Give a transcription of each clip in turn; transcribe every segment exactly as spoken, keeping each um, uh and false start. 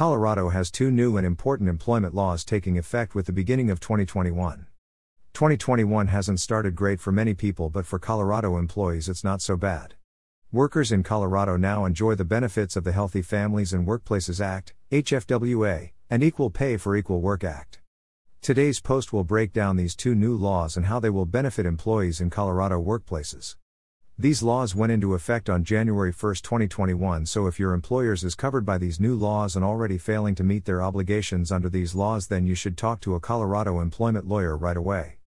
Colorado has two new and important employment laws taking effect with the beginning of twenty twenty-one. twenty twenty-one hasn't started great for many people, but for Colorado employees it's not so bad. Workers in Colorado now enjoy the benefits of the Healthy Families and Workplaces Act, H F W A, and Equal Pay for Equal Work Act. Today's post will break down these two new laws and how they will benefit employees in Colorado workplaces. These laws went into effect on January first, twenty twenty-one, so if your employers is covered by these new laws and already failing to meet their obligations under these laws, then you should talk to a Colorado employment lawyer right away.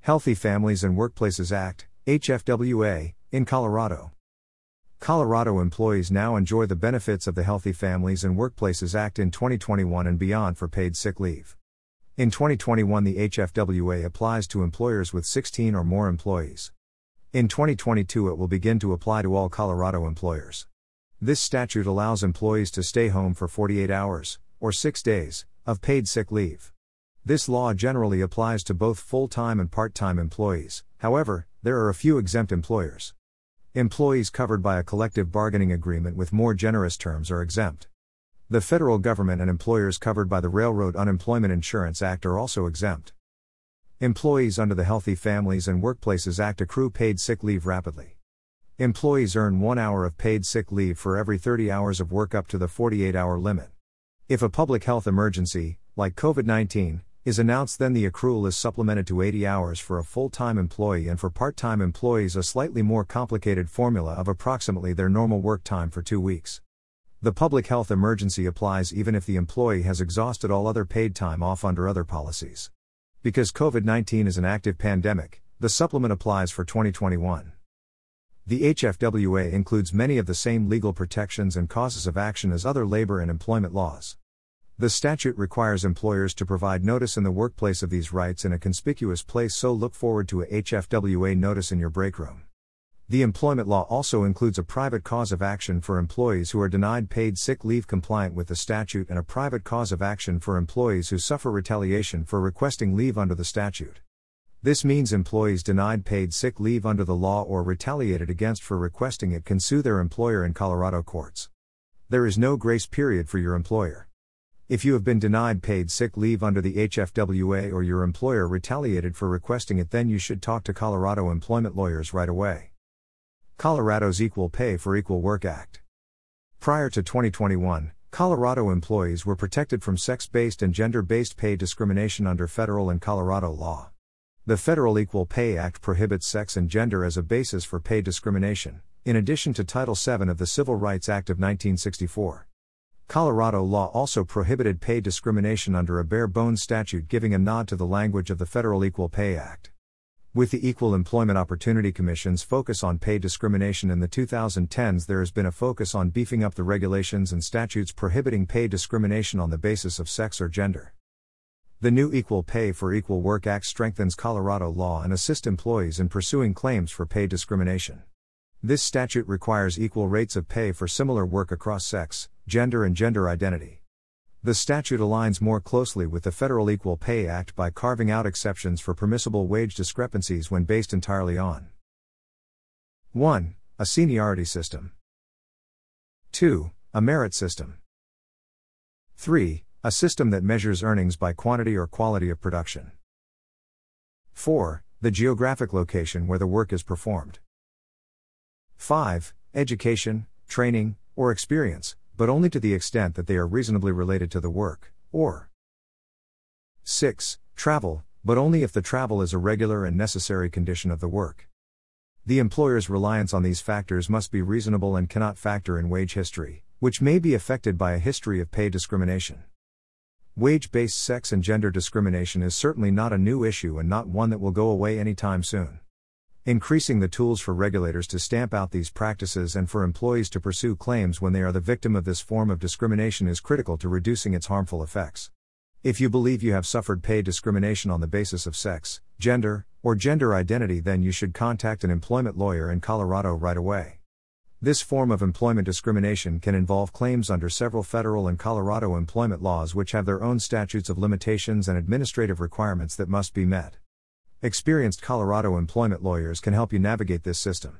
Healthy Families and Workplaces Act, H F W A, in Colorado. Colorado employees now enjoy the benefits of the Healthy Families and Workplaces Act in twenty twenty-one and beyond for paid sick leave. In twenty twenty-one, the H F W A applies to employers with sixteen or more employees. In twenty twenty-two, it will begin to apply to all Colorado employers. This statute allows employees to stay home for forty-eight hours, or six days, of paid sick leave. This law generally applies to both full-time and part-time employees. However, there are a few exempt employers. Employees covered by a collective bargaining agreement with more generous terms are exempt. The federal government and employers covered by the Railroad Unemployment Insurance Act are also exempt. Employees under the Healthy Families and Workplaces Act accrue paid sick leave rapidly. Employees earn one hour of paid sick leave for every thirty hours of work up to the forty-eight hour limit. If a public health emergency, like COVID nineteen, is announced, then the accrual is supplemented to eighty hours for a full-time employee, and for part-time employees a slightly more complicated formula of approximately their normal work time for two weeks. The public health emergency applies even if the employee has exhausted all other paid time off under other policies. Because COVID nineteen is an active pandemic, the supplement applies for twenty twenty-one. The H F W A includes many of the same legal protections and causes of action as other labor and employment laws. The statute requires employers to provide notice in the workplace of these rights in a conspicuous place, so look forward to a H F W A notice in your break room. The employment law also includes a private cause of action for employees who are denied paid sick leave compliant with the statute, and a private cause of action for employees who suffer retaliation for requesting leave under the statute. This means employees denied paid sick leave under the law or retaliated against for requesting it can sue their employer in Colorado courts. There is no grace period for your employer. If you have been denied paid sick leave under the H F W A or your employer retaliated for requesting it, then you should talk to Colorado employment lawyers right away. Colorado's Equal Pay for Equal Work Act. Prior to twenty twenty-one, Colorado employees were protected from sex-based and gender-based pay discrimination under federal and Colorado law. The Federal Equal Pay Act prohibits sex and gender as a basis for pay discrimination, in addition to Title seven of the Civil Rights Act of nineteen sixty-four. Colorado law also prohibited pay discrimination under a bare-bones statute, giving a nod to the language of the Federal Equal Pay Act. With the Equal Employment Opportunity Commission's focus on pay discrimination in the two thousand tens, there has been a focus on beefing up the regulations and statutes prohibiting pay discrimination on the basis of sex or gender. The new Equal Pay for Equal Work Act strengthens Colorado law and assists employees in pursuing claims for pay discrimination. This statute requires equal rates of pay for similar work across sex, gender, and gender identity. The statute aligns more closely with the Federal Equal Pay Act by carving out exceptions for permissible wage discrepancies when based entirely on one A seniority system, two A merit system, three A system that measures earnings by quantity or quality of production, four The geographic location where the work is performed, five Education, training, or experience, but only to the extent that they are reasonably related to the work, or six Travel, but only if the travel is a regular and necessary condition of the work. The employer's reliance on these factors must be reasonable and cannot factor in wage history, which may be affected by a history of pay discrimination. Wage-based sex and gender discrimination is certainly not a new issue and not one that will go away anytime soon. Increasing the tools for regulators to stamp out these practices and for employees to pursue claims when they are the victim of this form of discrimination is critical to reducing its harmful effects. If you believe you have suffered pay discrimination on the basis of sex, gender, or gender identity, then you should contact an employment lawyer in Colorado right away. This form of employment discrimination can involve claims under several federal and Colorado employment laws, which have their own statutes of limitations and administrative requirements that must be met. Experienced Colorado employment lawyers can help you navigate this system.